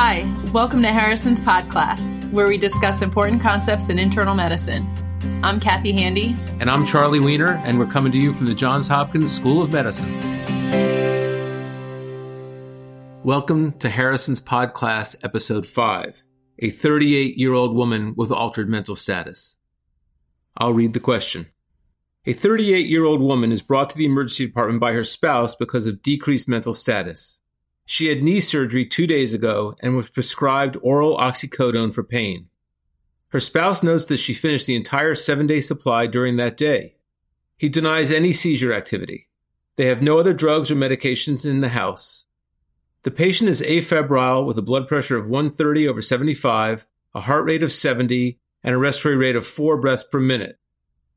Hi, welcome to Harrison's Pod Class, where we discuss important concepts in internal medicine. I'm Kathy Handy. And I'm Charlie Weiner, and we're coming to you from the Johns Hopkins School of Medicine. Welcome to Harrison's Pod Class, Episode 5, a 38-year-old woman with altered mental status. I'll read the question. A 38-year-old woman is brought to the emergency department by her spouse because of decreased mental status. She had knee surgery 2 days ago and was prescribed oral oxycodone for pain. Her spouse notes that she finished the entire 7-day supply during that day. He denies any seizure activity. They have no other drugs or medications in the house. The patient is afebrile with a blood pressure of 130/75, a heart rate of 70, and a respiratory rate of 4 breaths per minute.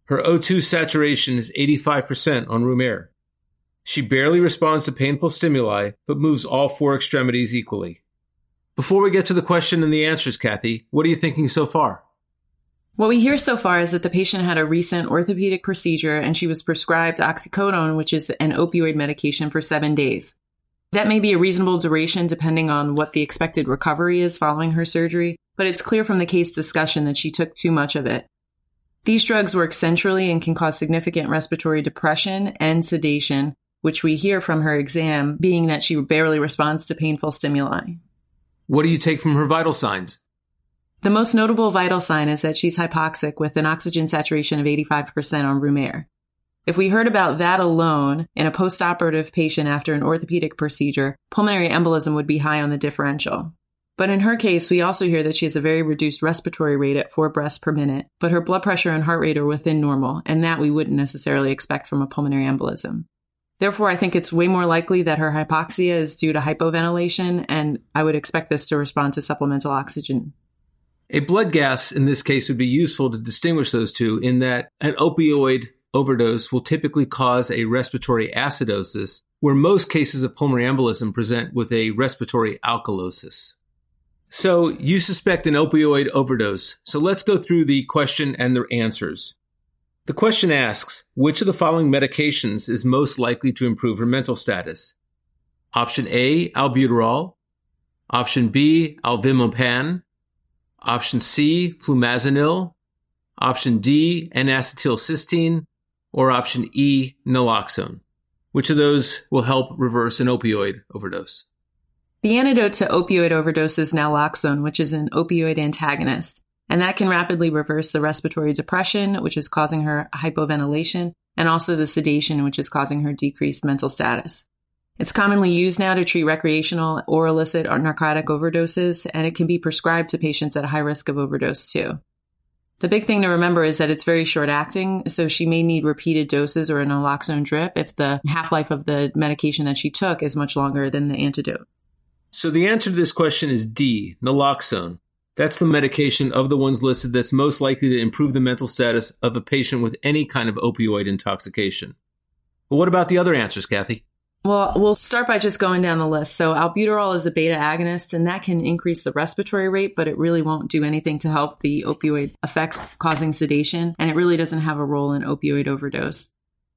Her O2 saturation is 85% on room air. She barely responds to painful stimuli, but moves all 4 extremities equally. Before we get to the question and the answers, Kathy, what are you thinking so far? What we hear so far is that the patient had a recent orthopedic procedure and she was prescribed oxycodone, which is an opioid medication, for 7 days. That may be a reasonable duration depending on what the expected recovery is following her surgery, but it's clear from the case discussion that she took too much of it. These drugs work centrally and can cause significant respiratory depression and sedation, which we hear from her exam being that she barely responds to painful stimuli. What do you take from her vital signs? The most notable vital sign is that she's hypoxic with an oxygen saturation of 85% on room air. If we heard about that alone in a postoperative patient after an orthopedic procedure, pulmonary embolism would be high on the differential. But in her case, we also hear that she has a very reduced respiratory rate at 4 breaths per minute, but her blood pressure and heart rate are within normal, and that we wouldn't necessarily expect from a pulmonary embolism. Therefore, I think it's way more likely that her hypoxia is due to hypoventilation, and I would expect this to respond to supplemental oxygen. A blood gas in this case would be useful to distinguish those two, in that an opioid overdose will typically cause a respiratory acidosis, where most cases of pulmonary embolism present with a respiratory alkalosis. So you suspect an opioid overdose. So let's go through the question and the answers. The question asks, which of the following medications is most likely to improve her mental status? Option A, albuterol. Option B, alvimopan. Option C, flumazenil. Option D, n-acetylcysteine. Or option E, naloxone. Which of those will help reverse an opioid overdose? The antidote to opioid overdose is naloxone, which is an opioid antagonist. And that can rapidly reverse the respiratory depression, which is causing her hypoventilation, and also the sedation, which is causing her decreased mental status. It's commonly used now to treat recreational or illicit or narcotic overdoses, and it can be prescribed to patients at a high risk of overdose too. The big thing to remember is that it's very short-acting, so she may need repeated doses or a naloxone drip if the half-life of the medication that she took is much longer than the antidote. So the answer to this question is D, naloxone. That's the medication of the ones listed that's most likely to improve the mental status of a patient with any kind of opioid intoxication. But what about the other answers, Kathy? Well, we'll start by just going down the list. So albuterol is a beta agonist, and that can increase the respiratory rate, but it really won't do anything to help the opioid effect causing sedation, and it really doesn't have a role in opioid overdose.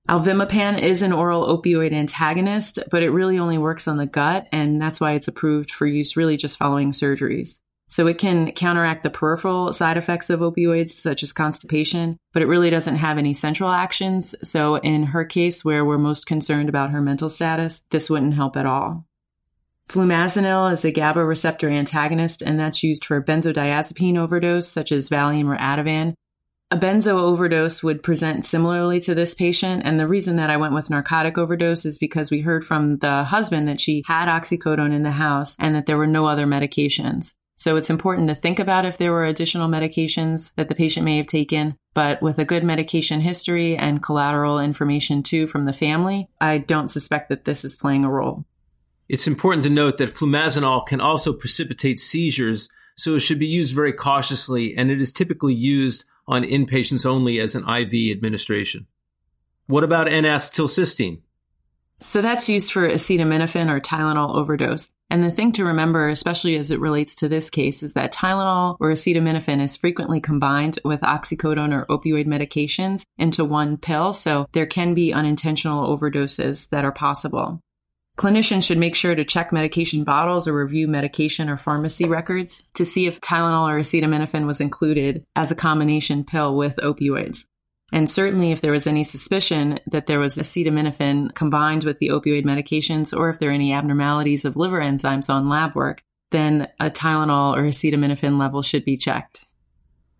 Alvimopan is an oral opioid antagonist, but it really only works on the gut, and that's why it's approved for use really just following surgeries. So it can counteract the peripheral side effects of opioids, such as constipation, but it really doesn't have any central actions. So in her case, where we're most concerned about her mental status, this wouldn't help at all. Flumazenil is a GABA receptor antagonist, and that's used for benzodiazepine overdose, such as Valium or Ativan. A benzo overdose would present similarly to this patient, and the reason that I went with narcotic overdose is because we heard from the husband that she had oxycodone in the house and that there were no other medications. So it's important to think about if there were additional medications that the patient may have taken, but with a good medication history and collateral information too from the family, I don't suspect that this is playing a role. It's important to note that flumazenil can also precipitate seizures, so it should be used very cautiously, and it is typically used on inpatients only as an IV administration. What about n-acetylcysteine? So that's used for acetaminophen or Tylenol overdose. And the thing to remember, especially as it relates to this case, is that Tylenol or acetaminophen is frequently combined with oxycodone or opioid medications into one pill, so there can be unintentional overdoses that are possible. Clinicians should make sure to check medication bottles or review medication or pharmacy records to see if Tylenol or acetaminophen was included as a combination pill with opioids. And certainly if there was any suspicion that there was acetaminophen combined with the opioid medications, or if there are any abnormalities of liver enzymes on lab work, then a Tylenol or acetaminophen level should be checked.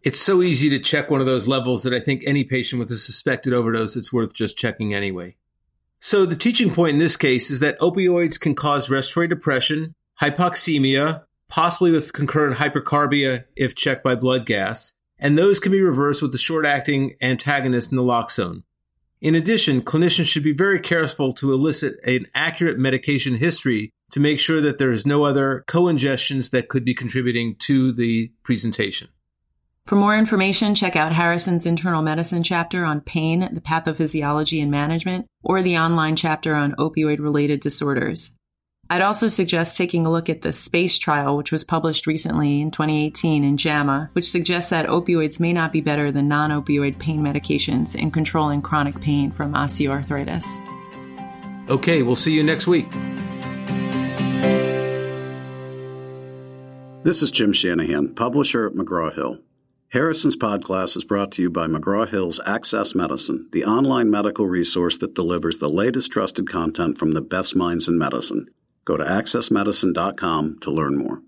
It's so easy to check one of those levels that I think any patient with a suspected overdose, it's worth just checking anyway. So the teaching point in this case is that opioids can cause respiratory depression, hypoxemia, possibly with concurrent hypercarbia if checked by blood gas, and those can be reversed with the short-acting antagonist naloxone. In addition, clinicians should be very careful to elicit an accurate medication history to make sure that there is no other co-ingestions that could be contributing to the presentation. For more information, check out Harrison's Internal Medicine chapter on pain, the pathophysiology and management, or the online chapter on opioid-related disorders. I'd also suggest taking a look at the SPACE trial, which was published recently in 2018 in JAMA, which suggests that opioids may not be better than non-opioid pain medications in controlling chronic pain from osteoarthritis. Okay, we'll see you next week. This is Jim Shanahan, publisher at McGraw-Hill. Harrison's Pod Class is brought to you by McGraw-Hill's Access Medicine, the online medical resource that delivers the latest trusted content from the best minds in medicine. Go to AccessMedicine.com to learn more.